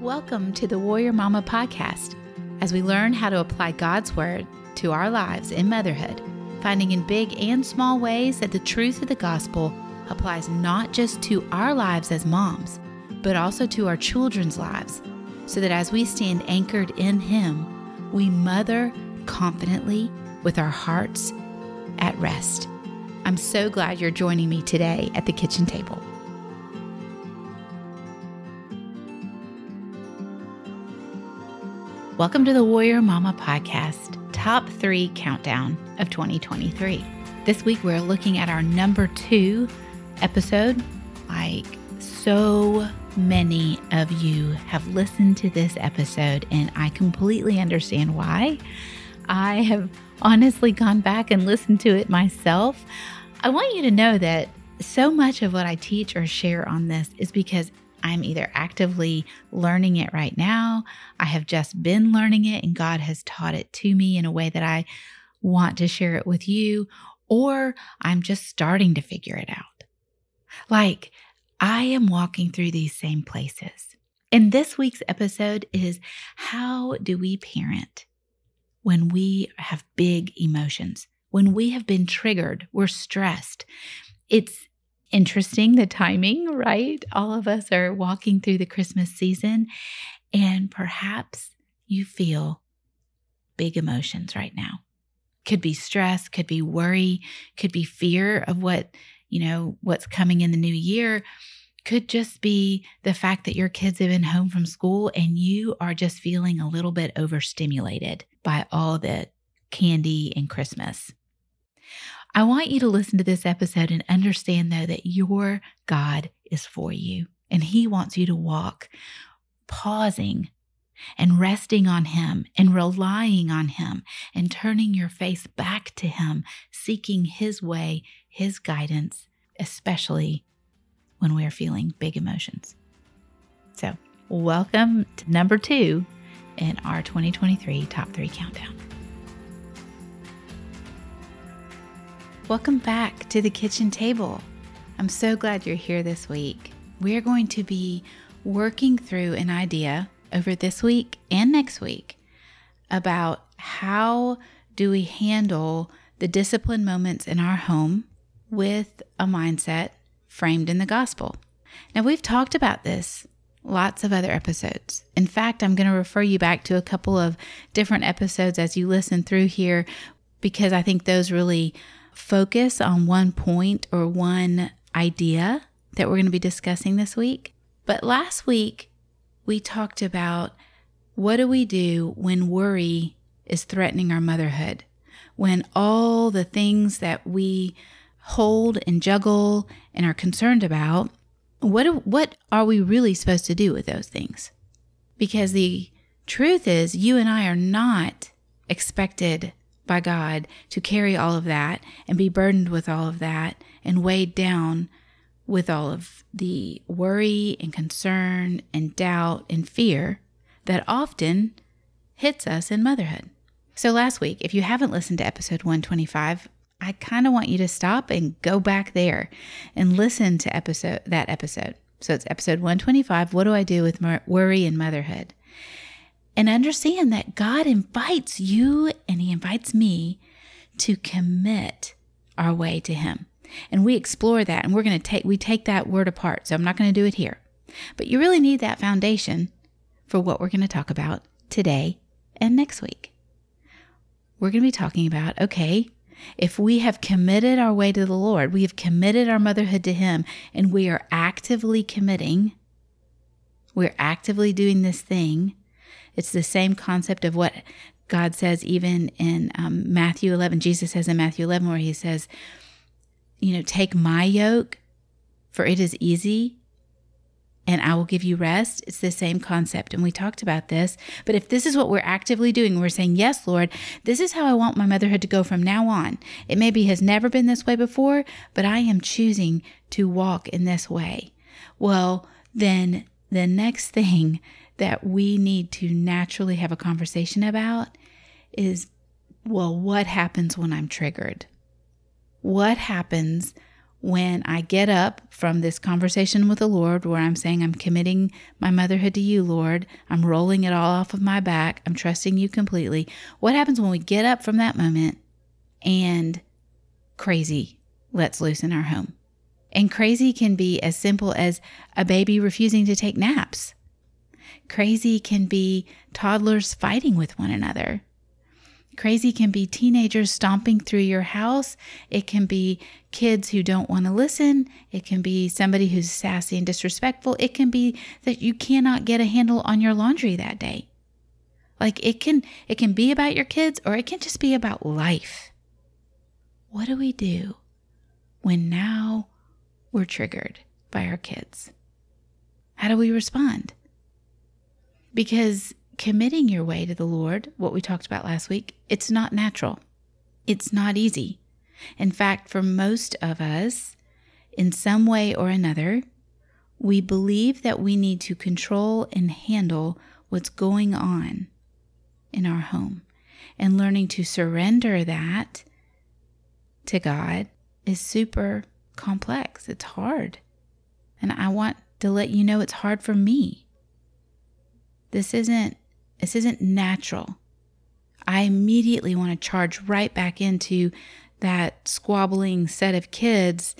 Welcome to the Warrior Mama Podcast, as we learn how to apply God's Word to our lives in motherhood, finding in big and small ways that the truth of the gospel applies not just to our lives as moms, but also to our children's lives, so that as we stand anchored in Him, we mother confidently with our hearts at rest. I'm so glad you're joining me today at the kitchen table. Welcome to the Warrior Mama Podcast, Top 3 Countdown of 2023. This week we're looking at our number 2 episode. Like so many of you have listened to this episode, and I completely understand why. I have honestly gone back and listened to it myself. I want you to know that so much of what I teach or share on this is because I'm either actively learning it right now, I have just been learning it, and God has taught it to me in a way that I want to share it with you, or I'm just starting to figure it out. Like, I am walking through these same places. And this week's episode is, how do we parent when we have big emotions, when we have been triggered, we're stressed? It's interesting, the timing, right? All of us are walking through the Christmas season, and perhaps you feel big emotions right now. Could be stress, could be worry, could be fear of what's coming in the new year. Could just be the fact that your kids have been home from school and you are just feeling a little bit overstimulated by all the candy and Christmas. I want you to listen to this episode and understand, though, that your God is for you, and He wants you to walk pausing and resting on Him and relying on Him and turning your face back to Him, seeking His way, His guidance, especially when we're feeling big emotions. So, welcome to number 2 in our 2023 Top 3 Countdown. Welcome back to the kitchen table. I'm so glad you're here this week. We're going to be working through an idea over this week and next week about how do we handle the discipline moments in our home with a mindset framed in the gospel. Now, we've talked about this lots of other episodes. In fact, I'm going to refer you back to a couple of different episodes as you listen through here, because I think those really focus on one point or one idea that we're going to be discussing this week. But last week, we talked about, what do we do when worry is threatening our motherhood? When all the things that we hold and juggle and are concerned about, what are we really supposed to do with those things? Because the truth is, you and I are not expected by God to carry all of that and be burdened with all of that and weighed down with all of the worry and concern and doubt and fear that often hits us in motherhood. So last week, if you haven't listened to episode 125, I kind of want you to stop and go back there and listen to that episode. So it's episode 125, What Do I Do with Worry in Motherhood? And understand that God invites you and He invites me to commit our way to Him. And we explore that, and we take that word apart. So I'm not going to do it here. But you really need that foundation for what we're going to talk about today and next week. We're going to be talking about, okay, if we have committed our way to the Lord, we have committed our motherhood to Him, and we are actively committing, we're actively doing this thing. It's the same concept of what God says even in Matthew 11. Jesus says in Matthew 11, where He says, take my yoke, for it is easy, and I will give you rest. It's the same concept, and we talked about this. But if this is what we're actively doing, we're saying, yes, Lord, this is how I want my motherhood to go from now on. It maybe has never been this way before, but I am choosing to walk in this way. Well, then the next thing that we need to naturally have a conversation about is, well, what happens when I'm triggered? What happens when I get up from this conversation with the Lord where I'm saying I'm committing my motherhood to you, Lord, I'm rolling it all off of my back, I'm trusting you completely, what happens when we get up from that moment and crazy lets loose in our home? And crazy can be as simple as a baby refusing to take naps. Crazy can be toddlers fighting with one another. Crazy can be teenagers stomping through your house. It can be kids who don't want to listen. It can be somebody who's sassy and disrespectful. It can be that you cannot get a handle on your laundry that day. Like it can be about your kids, or it can just be about life. What do we do when now we're triggered by our kids? How do we respond? Because committing your way to the Lord, what we talked about last week, it's not natural. It's not easy. In fact, for most of us, in some way or another, we believe that we need to control and handle what's going on in our home. And learning to surrender that to God is super complex. It's hard. And I want to let you know it's hard for me. This isn't natural. I immediately want to charge right back into that squabbling set of kids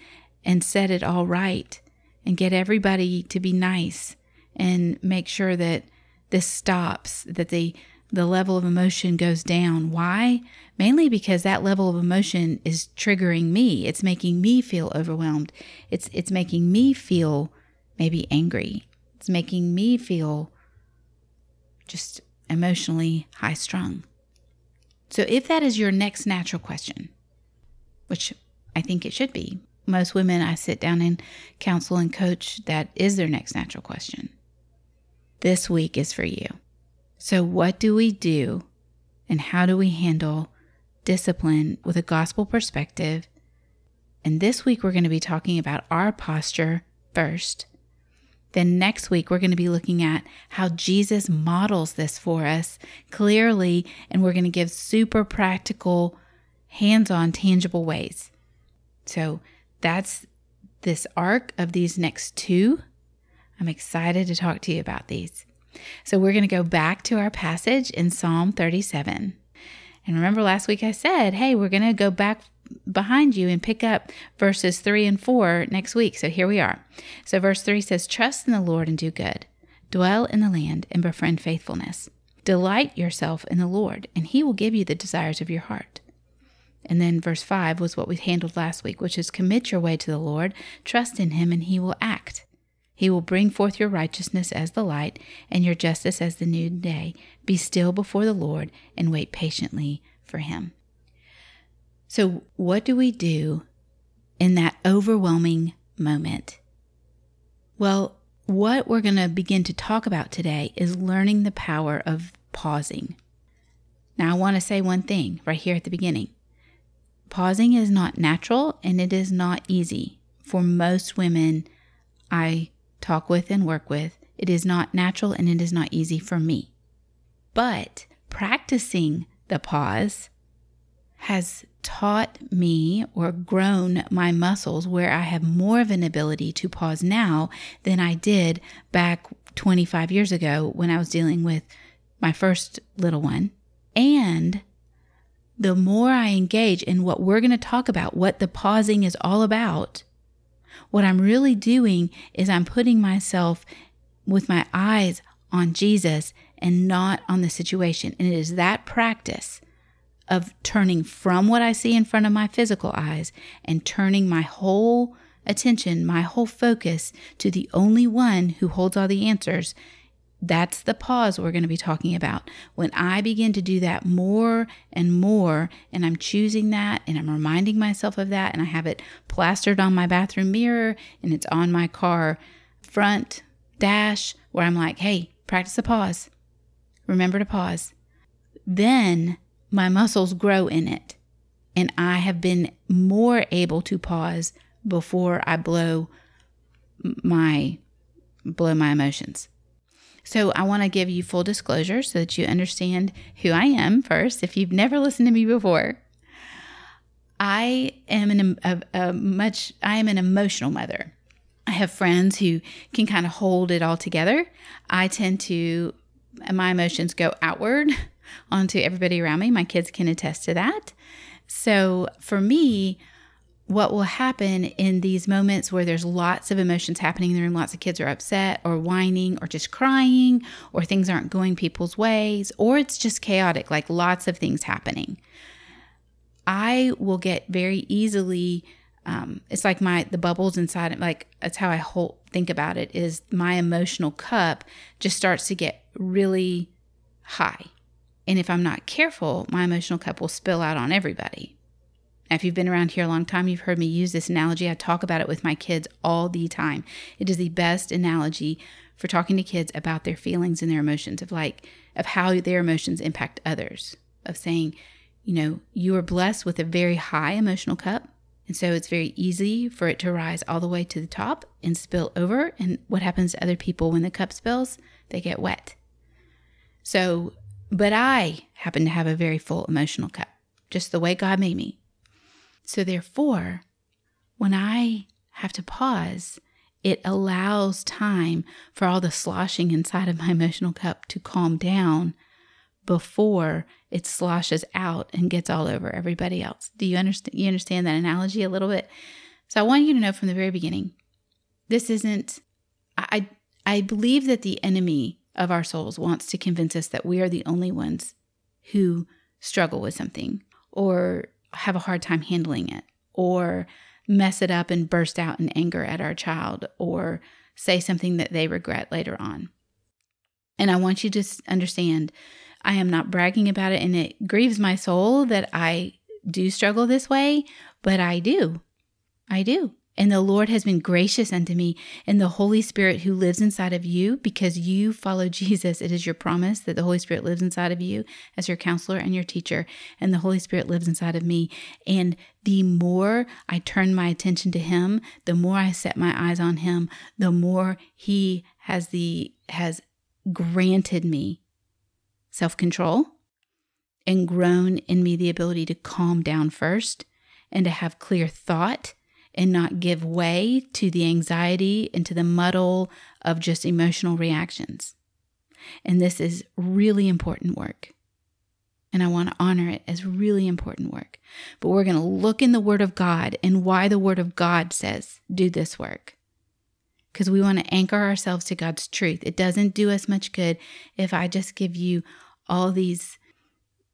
and set it all right and get everybody to be nice and make sure that this stops, that the level of emotion goes down. Why? Mainly because that level of emotion is triggering me. It's making me feel overwhelmed. It's making me feel maybe angry. It's making me feel just emotionally high strung. So if that is your next natural question, which I think it should be, most women I sit down and counsel and coach, that is their next natural question. This week is for you. So what do we do and how do we handle discipline with a gospel perspective? And this week we're going to be talking about our posture first. Then next week, we're going to be looking at how Jesus models this for us clearly, and we're going to give super practical, hands-on, tangible ways. So that's this arc of these next two. I'm excited to talk to you about these. So we're going to go back to our passage in Psalm 37. And remember last week I said, hey, we're going to go back behind you and pick up verses 3 and 4 next week. So here we are. So verse 3 says, trust in the Lord and do good. Dwell in the land and befriend faithfulness. Delight yourself in the Lord, and he will give you the desires of your heart. And then verse 5 was what we handled last week, which is commit your way to the Lord, trust in him, and he will act. He will bring forth your righteousness as the light and your justice as the noonday. Be still before the Lord and wait patiently for him. So what do we do in that overwhelming moment? Well, what we're going to begin to talk about today is learning the power of pausing. Now, I want to say one thing right here at the beginning. Pausing is not natural and it is not easy. For most women I talk with and work with, it is not natural and it is not easy for me. But practicing the pause has taught me or grown my muscles where I have more of an ability to pause now than I did back 25 years ago when I was dealing with my first little one. And the more I engage in what we're going to talk about, what the pausing is all about, what I'm really doing is I'm putting myself with my eyes on Jesus and not on the situation. And it is that practice of turning from what I see in front of my physical eyes and turning my whole attention, my whole focus to the only one who holds all the answers. That's the pause we're going to be talking about. When I begin to do that more and I'm choosing that and I'm reminding myself of that and I have it plastered on my bathroom mirror and it's on my car front dash where I'm like, hey, practice the pause. Remember to pause. Then my muscles grow in it, and I have been more able to pause before I blow my emotions. So I want to give you full disclosure so that you understand who I am first. If you've never listened to me before, I am an emotional mother. I have friends who can kind of hold it all together. I tend to, my emotions go outward onto everybody around me. My kids can attest to that. So for me, what will happen in these moments where there's lots of emotions happening in the room, lots of kids are upset or whining or just crying or things aren't going people's ways, or it's just chaotic, like lots of things happening, I will get very easily, it's like the bubbles inside, like that's how I think about it, is my emotional cup just starts to get really high. And if I'm not careful, my emotional cup will spill out on everybody. If you've been around here a long time, you've heard me use this analogy. I talk about it with my kids all the time. It is the best analogy for talking to kids about their feelings and their emotions, of how their emotions impact others, of saying, you know, you are blessed with a very high emotional cup, and so it's very easy for it to rise all the way to the top and spill over. And what happens to other people when the cup spills? They get wet. So, but I happen to have a very full emotional cup, just the way God made me. So therefore, when I have to pause, it allows time for all the sloshing inside of my emotional cup to calm down before it sloshes out and gets all over everybody else. Do you understand? You understand that analogy a little bit? So I want you to know from the very beginning, this isn't, I believe that the enemy of our souls wants to convince us that we are the only ones who struggle with something or have a hard time handling it, or mess it up and burst out in anger at our child, or say something that they regret later on. And I want you to understand, I am not bragging about it, and it grieves my soul that I do struggle this way, but I do. And the Lord has been gracious unto me, and the Holy Spirit who lives inside of you, because you follow Jesus. It is your promise that the Holy Spirit lives inside of you as your counselor and your teacher, and the Holy Spirit lives inside of me. And the more I turn my attention to Him, the more I set my eyes on Him, the more He has granted me self-control and grown in me the ability to calm down first and to have clear thought and not give way to the anxiety and to the muddle of just emotional reactions. And this is really important work. And I want to honor it as really important work. But we're going to look in the Word of God and why the Word of God says do this work. Because we want to anchor ourselves to God's truth. It doesn't do us much good if I just give you all these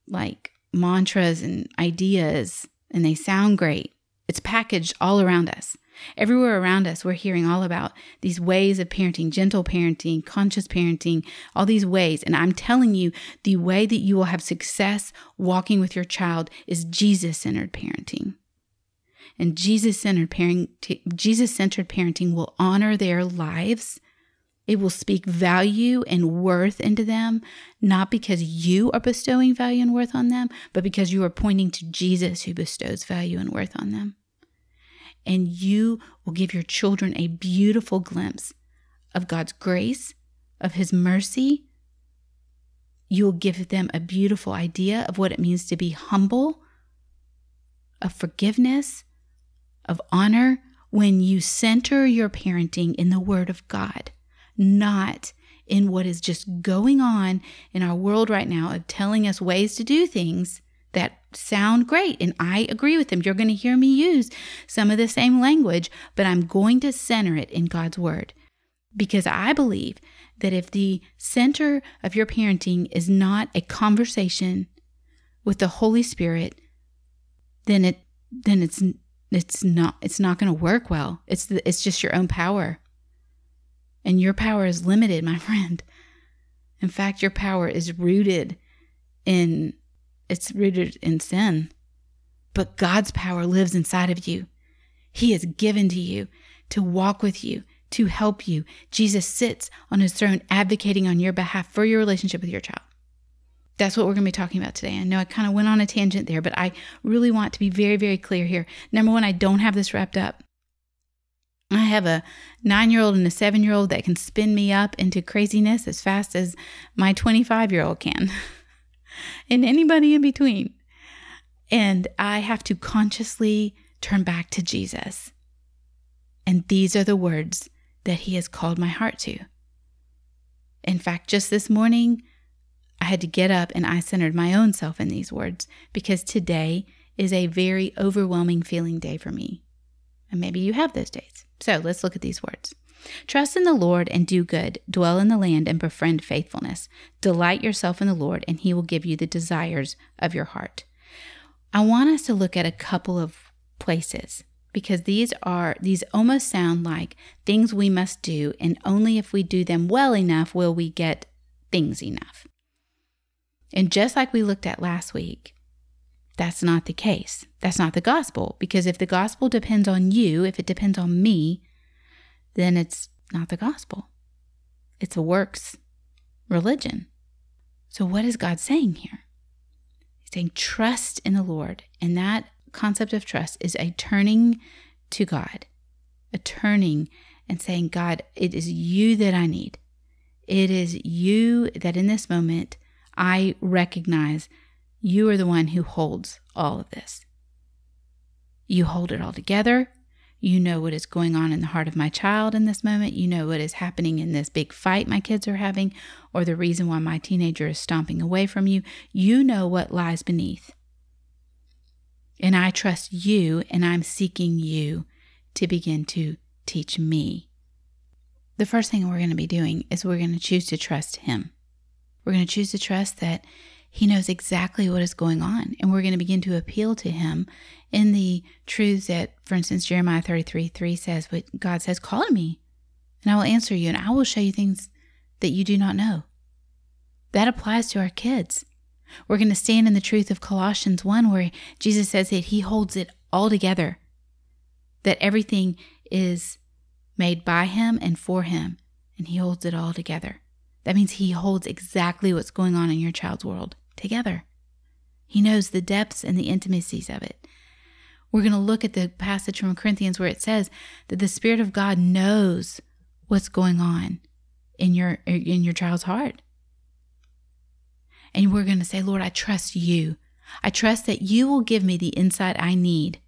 like mantras and ideas and they sound great. It's packaged all around us. Everywhere around us, we're hearing all about these ways of parenting, gentle parenting, conscious parenting, all these ways. And I'm telling you, the way that you will have success walking with your child is Jesus-centered parenting. And Jesus-centered parenting will honor their lives. It will speak value and worth into them, not because you are bestowing value and worth on them, but because you are pointing to Jesus who bestows value and worth on them. And you will give your children a beautiful glimpse of God's grace, of His mercy. You will give them a beautiful idea of what it means to be humble, of forgiveness, of honor, when you center your parenting in the Word of God, not in what is just going on in our world right now of telling us ways to do things that sound great. And I agree with them. You're going to hear me use some of the same language, but I'm going to center it in God's Word. Because I believe that if the center of your parenting is not a conversation with the Holy Spirit, then it's not going to work well. It's just your own power. And your power is limited, my friend. In fact, your power is rooted in sin. But God's power lives inside of you. He is given to you to walk with you, to help you. Jesus sits on His throne advocating on your behalf for your relationship with your child. That's what we're going to be talking about today. I know I kind of went on a tangent there, but I really want to be very, very clear here. Number one, I don't have this wrapped up. I have a 9-year-old and a 7-year-old that can spin me up into craziness as fast as my 25-year-old can, and anybody in between. And I have to consciously turn back to Jesus. And these are the words that he has called my heart to. In fact, just this morning, I had to get up and I centered my own self in these words, because today is a very overwhelming feeling day for me. And maybe you have those days. So let's look at these words. Trust in the Lord and do good. Dwell in the land and befriend faithfulness. Delight yourself in the Lord and he will give you the desires of your heart. I want us to look at a couple of places, because these almost sound like things we must do, and only if we do them well enough will we get things enough. And just like we looked at last week, that's not the case. That's not the gospel, because if the gospel depends on you, if it depends on me, then it's not the gospel. It's a works religion. So what is God saying here? He's saying trust in the Lord, and that concept of trust is a turning to God, a turning and saying, God, it is you that I need. It is you that in this moment I recognize you are the one who holds all of this. You hold it all together. You know what is going on in the heart of my child in this moment. You know what is happening in this big fight my kids are having, or the reason why my teenager is stomping away from you. You know what lies beneath. And I trust you, and I'm seeking you to begin to teach me. The first thing we're going to be doing is we're going to choose to trust him. We're going to choose to trust that he knows exactly what is going on. And we're going to begin to appeal to him in the truths that, for instance, Jeremiah 33:3 says, what God says, call to me and I will answer you and I will show you things that you do not know. That applies to our kids. We're going to stand in the truth of Colossians 1, where Jesus says that he holds it all together, that everything is made by him and for him, and he holds it all together. That means he holds exactly what's going on in your child's world together. He knows the depths and the intimacies of it. We're going to look at the passage from Corinthians where it says that the Spirit of God knows what's going on in your child's heart. And we're going to say, Lord, I trust you. I trust that you will give me the insight I need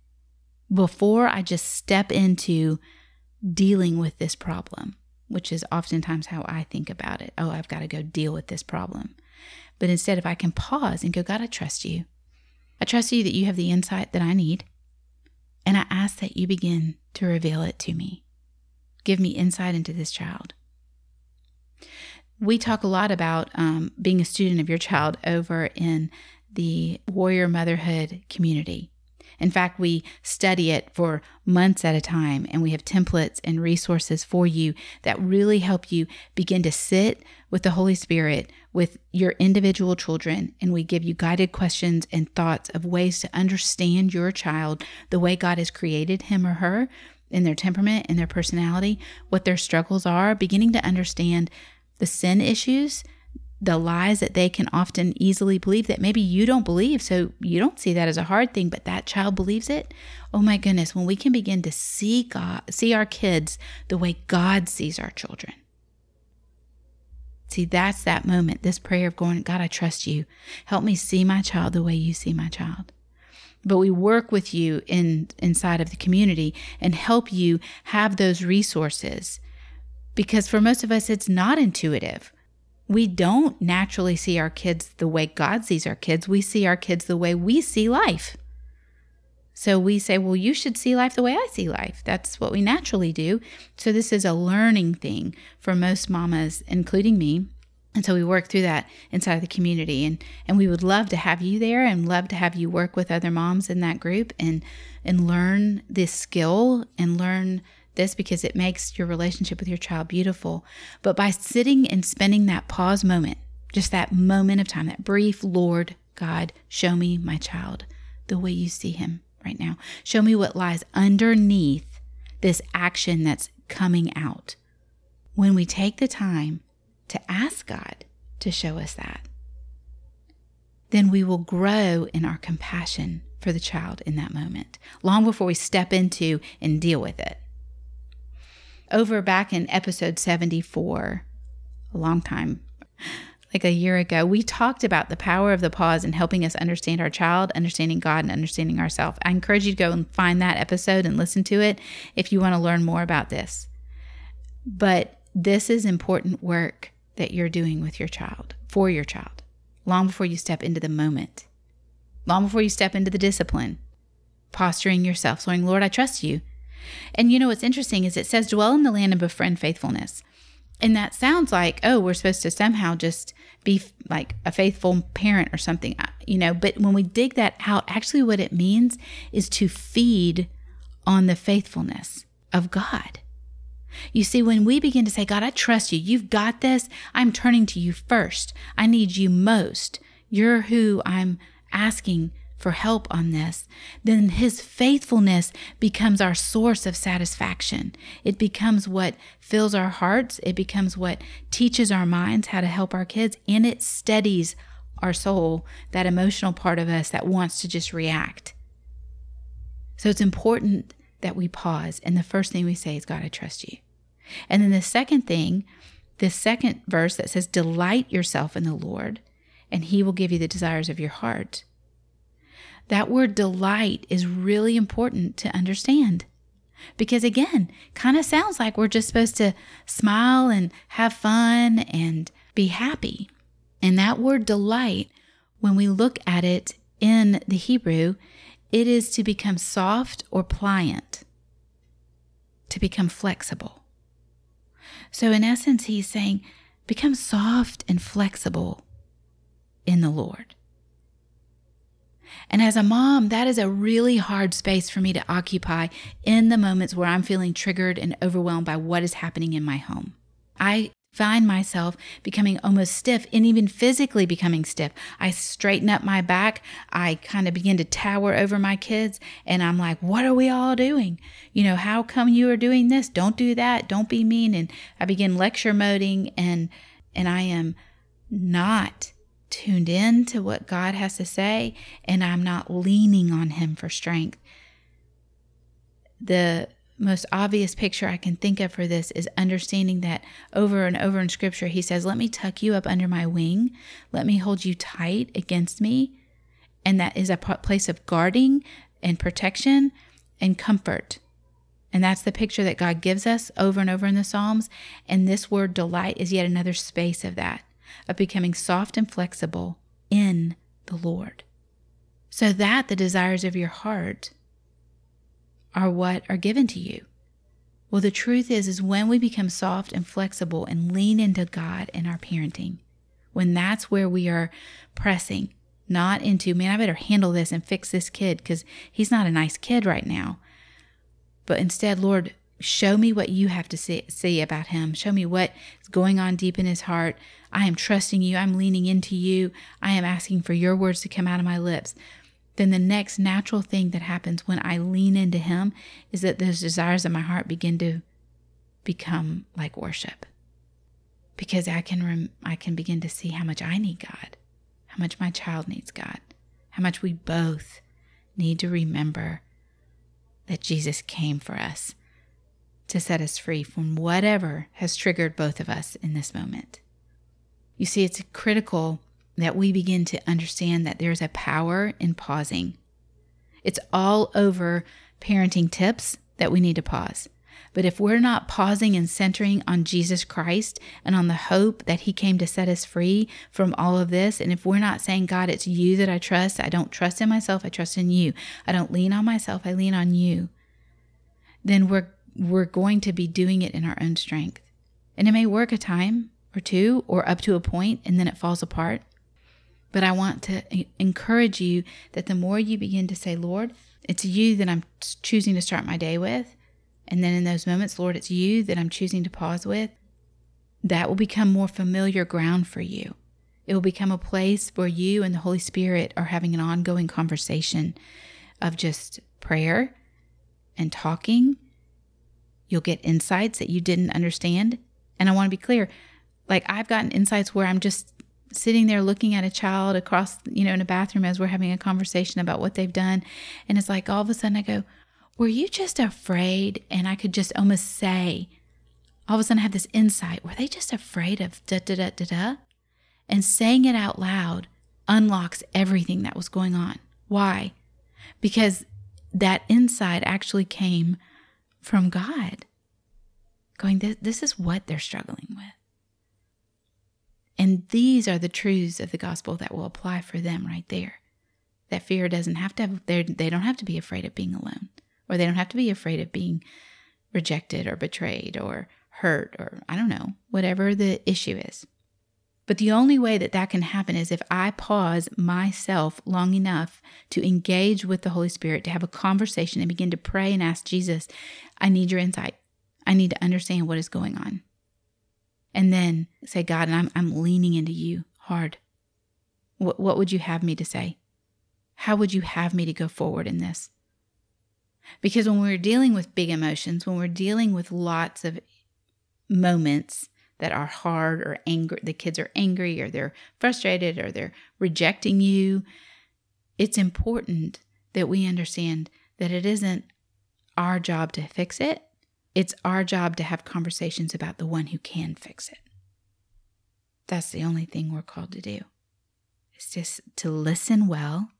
before I just step into dealing with this problem, which is oftentimes how I think about it. Oh, I've got to go deal with this problem. But instead, if I can pause and go, God, I trust you. I trust you that you have the insight that I need. And I ask that you begin to reveal it to me. Give me insight into this child. We talk a lot about being a student of your child over in the Warrior Motherhood community. In fact, we study it for months at a time, and we have templates and resources for you that really help you begin to sit with the Holy Spirit with your individual children. And we give you guided questions and thoughts of ways to understand your child, the way God has created him or her, in their temperament, in their personality, what their struggles are, beginning to understand the sin issues, the lies that they can often easily believe that maybe you don't believe, so you don't see that as a hard thing, but that child believes it. Oh my goodness, when we can begin to see God, see our kids the way God sees our children. See, that's that moment, this prayer of going, God, I trust you. Help me see my child the way you see my child. But we work with you inside of the community and help you have those resources, because for most of us, it's not intuitive. We don't naturally see our kids the way God sees our kids. We see our kids the way we see life. So we say, well, you should see life the way I see life. That's what we naturally do. So this is a learning thing for most mamas, including me. And so we work through that inside of the community. And we would love to have you there and love to have you work with other moms in that group and learn this skill and learn this, because it makes your relationship with your child beautiful. But by sitting and spending that pause moment, just that moment of time, that brief, Lord God, show me my child the way you see him right now. Show me what lies underneath this action that's coming out. When we take the time to ask God to show us that, then we will grow in our compassion for the child in that moment, long before we step into and deal with it. Over back in episode 74, a long time like a year ago, we talked about the power of the pause in helping us understand our child, understanding God, and understanding ourselves. I encourage you to go and find that episode and listen to it if you want to learn more about this. But this is important work that you're doing with your child, for your child, long before you step into the moment, long before you step into the discipline, posturing yourself, saying, Lord, I trust you. And you know what's interesting is it says, dwell in the land and befriend faithfulness. And that sounds like, oh, we're supposed to somehow just be like a faithful parent or something, you know. But when we dig that out, actually what it means is to feed on the faithfulness of God. You see, when we begin to say, God, I trust you. You've got this. I'm turning to you first. I need you most. You're who I'm asking for help on this, then his faithfulness becomes our source of satisfaction. It becomes what fills our hearts. It becomes what teaches our minds how to help our kids. And it steadies our soul, that emotional part of us that wants to just react. So it's important that we pause. And the first thing we say is, God, I trust you. And then the second thing, the second verse that says, delight yourself in the Lord, and he will give you the desires of your heart. That word delight is really important to understand because, again, kind of sounds like we're just supposed to smile and have fun and be happy. And that word delight, when we look at it in the Hebrew, it is to become soft or pliant, to become flexible. So in essence, he's saying, become soft and flexible in the Lord. And as a mom, that is a really hard space for me to occupy in the moments where I'm feeling triggered and overwhelmed by what is happening in my home. I find myself becoming almost stiff and even physically becoming stiff. I straighten up my back. I kind of begin to tower over my kids. And I'm like, what are we all doing? You know, how come you are doing this? Don't do that. Don't be mean. And I begin lecture moding and I am not tuned in to what God has to say, and I'm not leaning on him for strength. The most obvious picture I can think of for this is understanding that over and over in Scripture, he says, let me tuck you up under my wing. Let me hold you tight against me. And that is a place of guarding and protection and comfort. And that's the picture that God gives us over and over in the Psalms. And this word delight is yet another space of that, of becoming soft and flexible in the Lord, so that the desires of your heart are what are given to you. Well, the truth is when we become soft and flexible and lean into God in our parenting, when that's where we are pressing, not into, man, I better handle this and fix this kid because he's not a nice kid right now. But instead, Lord, show me what you have to see about him. Show me what's going on deep in his heart. I am trusting you. I'm leaning into you. I am asking for your words to come out of my lips. Then the next natural thing that happens when I lean into him is that those desires of my heart begin to become like worship. Because I can begin to see how much I need God, how much my child needs God, how much we both need to remember that Jesus came for us, to set us free from whatever has triggered both of us in this moment. You see, it's critical that we begin to understand that there's a power in pausing. It's all over parenting tips that we need to pause. But if we're not pausing and centering on Jesus Christ and on the hope that he came to set us free from all of this, and if we're not saying, God, it's you that I trust. I don't trust in myself. I trust in you. I don't lean on myself. I lean on you. Then we're going to be doing it in our own strength. And it may work a time or two or up to a point, and then it falls apart. But I want to encourage you that the more you begin to say, Lord, it's you that I'm choosing to start my day with. And then in those moments, Lord, it's you that I'm choosing to pause with. That will become more familiar ground for you. It will become a place where you and the Holy Spirit are having an ongoing conversation of just prayer and talking. You'll get insights that you didn't understand. And I want to be clear, like I've gotten insights where I'm just sitting there looking at a child across, you know, in a bathroom as we're having a conversation about what they've done. And it's like all of a sudden I go, were you just afraid? And I could just almost say, all of a sudden I have this insight, were they just afraid of da, da, da, da, da? and saying it out loud unlocks everything that was going on. Why? Because that insight actually came from God, going, this is what they're struggling with. And these are the truths of the gospel that will apply for them right there. That fear doesn't have to have, they don't have to be afraid of being alone, or they don't have to be afraid of being rejected or betrayed or hurt or I don't know, whatever the issue is. But the only way that that can happen is if I pause myself long enough to engage with the Holy Spirit, to have a conversation and begin to pray and ask Jesus, I need your insight. I need to understand what is going on. And then say, God, and I'm leaning into you hard. What would you have me to say? How would you have me to go forward in this? Because when we're dealing with big emotions, when we're dealing with lots of moments that are hard or angry, the kids are angry or they're frustrated or they're rejecting you, it's important that we understand that it isn't our job to fix it. It's our job to have conversations about the one who can fix it. That's the only thing we're called to do. It's just to listen well,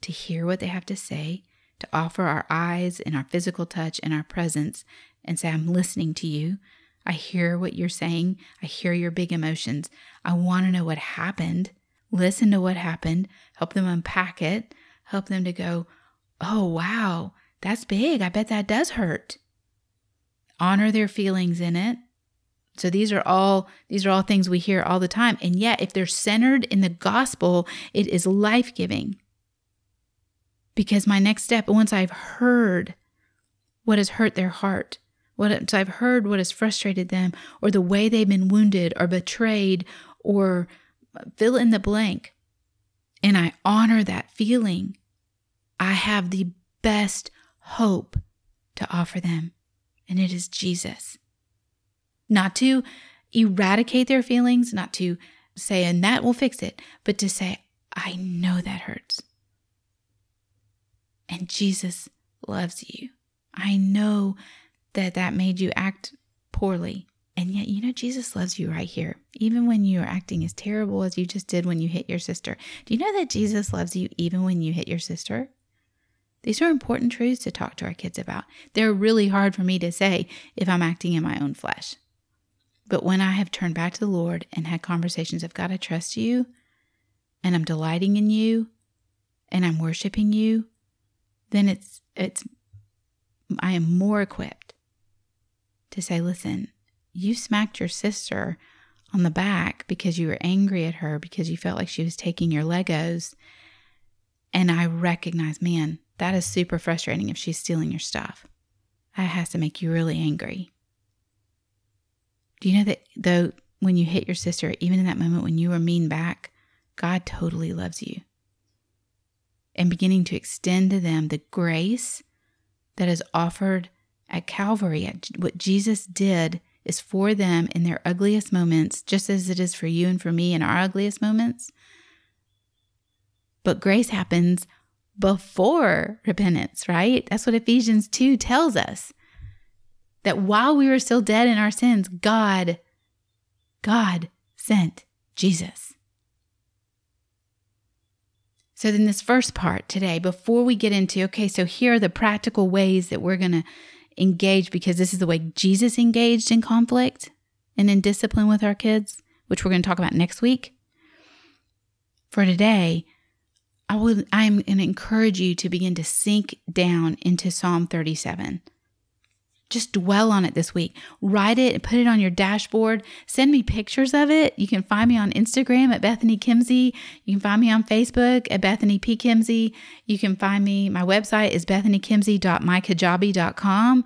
to hear what they have to say, to offer our eyes and our physical touch and our presence and say, I'm listening to you. I hear what you're saying. I hear your big emotions. I want to know what happened. Listen to what happened. Help them unpack it. Help them to go, oh, wow, that's big. I bet that does hurt. Honor their feelings in it. So these are all things we hear all the time. And yet, if they're centered in the gospel, it is life-giving. Because my next step, once I've heard what has hurt their heart, once I've heard what has frustrated them, or the way they've been wounded or betrayed, or fill in the blank, and I honor that feeling, I have the best hope to offer them, and it is Jesus. Not to eradicate their feelings, not to say, and that will fix it, but to say, I know that hurts. And Jesus loves you. I know that made you act poorly. And yet, you know, Jesus loves you right here. Even when you are acting as terrible as you just did when you hit your sister. Do you know that Jesus loves you even when you hit your sister? These are important truths to talk to our kids about. They're really hard for me to say if I'm acting in my own flesh. But when I have turned back to the Lord and had conversations of, God, I trust you, and I'm delighting in you, and I'm worshiping you, then I am more equipped to say, listen, you smacked your sister on the back because you were angry at her, because you felt like she was taking your Legos. And I recognize, man, that is super frustrating if she's stealing your stuff. That has to make you really angry. Do you know that though when you hit your sister, even in that moment when you were mean back, God totally loves you. And beginning to extend to them the grace that is offered at Calvary. What Jesus did is for them in their ugliest moments, just as it is for you and for me in our ugliest moments. But grace happens before repentance, right? That's what Ephesians 2 tells us. That while we were still dead in our sins, God sent Jesus. So then this first part today, before we get into, okay, so here are the practical ways that we're going to engage, because this is the way Jesus engaged in conflict and in discipline with our kids, which we're going to talk about next week. For today, I'm going to encourage you to begin to sink down into Psalm 37. Just dwell on it this week. Write it and put it on your dashboard. Send me pictures of it. You can find me on Instagram at Bethany Kimsey. You can find me on Facebook at Bethany P. Kimsey. You can find me, my website is bethanykimsey.mykajabi.com.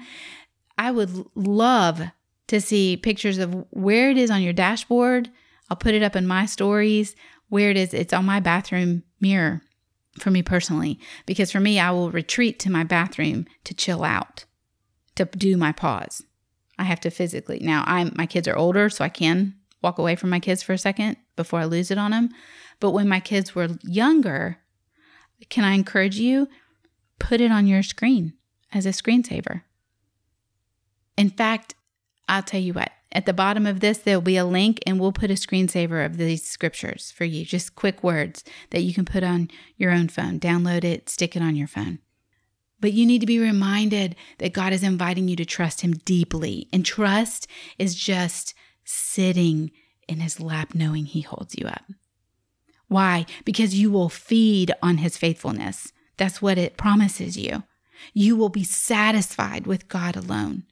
I would love to see pictures of where it is on your dashboard. I'll put it up in my stories where it is. It's on my bathroom mirror for me personally, because for me, I will retreat to my bathroom to chill out, to do my pause. I have to physically. Now, my kids are older, so I can walk away from my kids for a second before I lose it on them. But when my kids were younger, can I encourage you, put it on your screen as a screensaver. In fact, I'll tell you what, At the bottom of this, there'll be a link, and we'll put a screensaver of these scriptures for you. Just quick words that you can put on your own phone. Download it, stick it on your phone. But you need to be reminded that God is inviting you to trust Him deeply. And trust is just sitting in His lap, knowing He holds you up. Why? Because you will feed on His faithfulness. That's what it promises you. You will be satisfied with God alone.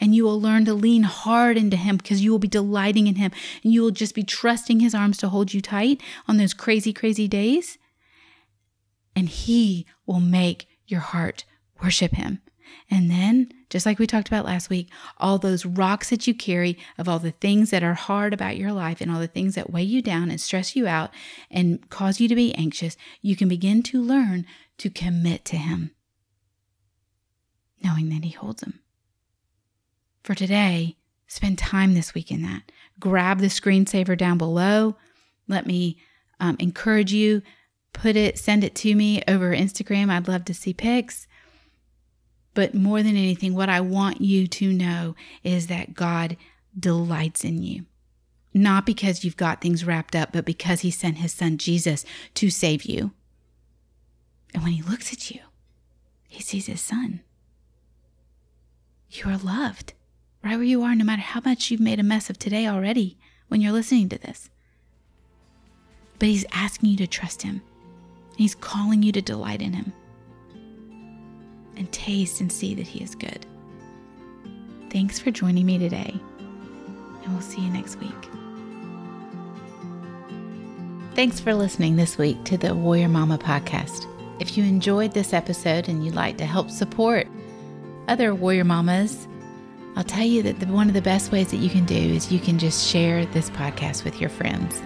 And you will learn to lean hard into Him because you will be delighting in Him. And you will just be trusting His arms to hold you tight on those crazy, crazy days. And He will make your heart worship Him. And then, just like we talked about last week, all those rocks that you carry of all the things that are hard about your life and all the things that weigh you down and stress you out and cause you to be anxious, you can begin to learn to commit to Him, knowing that He holds them. For today, spend time this week in that. Grab the screensaver down below. Let me encourage you. Send it to me over Instagram. I'd love to see pics. But more than anything, what I want you to know is that God delights in you. Not because you've got things wrapped up, but because He sent His Son Jesus to save you. And when He looks at you, He sees His Son. You are loved right where you are, no matter how much you've made a mess of today already when you're listening to this. But He's asking you to trust Him. He's calling you to delight in Him. And taste and see that He is good. Thanks for joining me today, and we'll see you next week. Thanks for listening this week to the Warrior Mama Podcast. If you enjoyed this episode and you'd like to help support other warrior mamas, I'll tell you that one of the best ways that you can do is you can just share this podcast with your friends.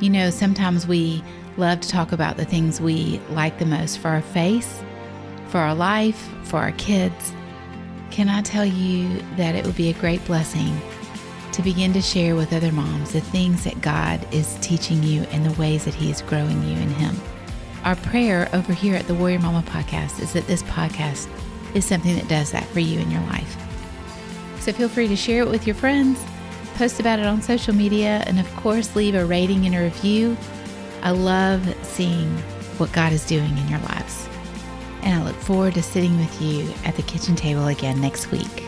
You know, sometimes we love to talk about the things we like the most for our face, for our life, for our kids. Can I tell you that it would be a great blessing to begin to share with other moms the things that God is teaching you and the ways that He is growing you in Him. Our prayer over here at the Warrior Mama Podcast is that this podcast is something that does that for you in your life. So feel free to share it with your friends, post about it on social media, and of course, leave a rating and a review. I love seeing what God is doing in your lives. And I look forward to sitting with you at the kitchen table again next week.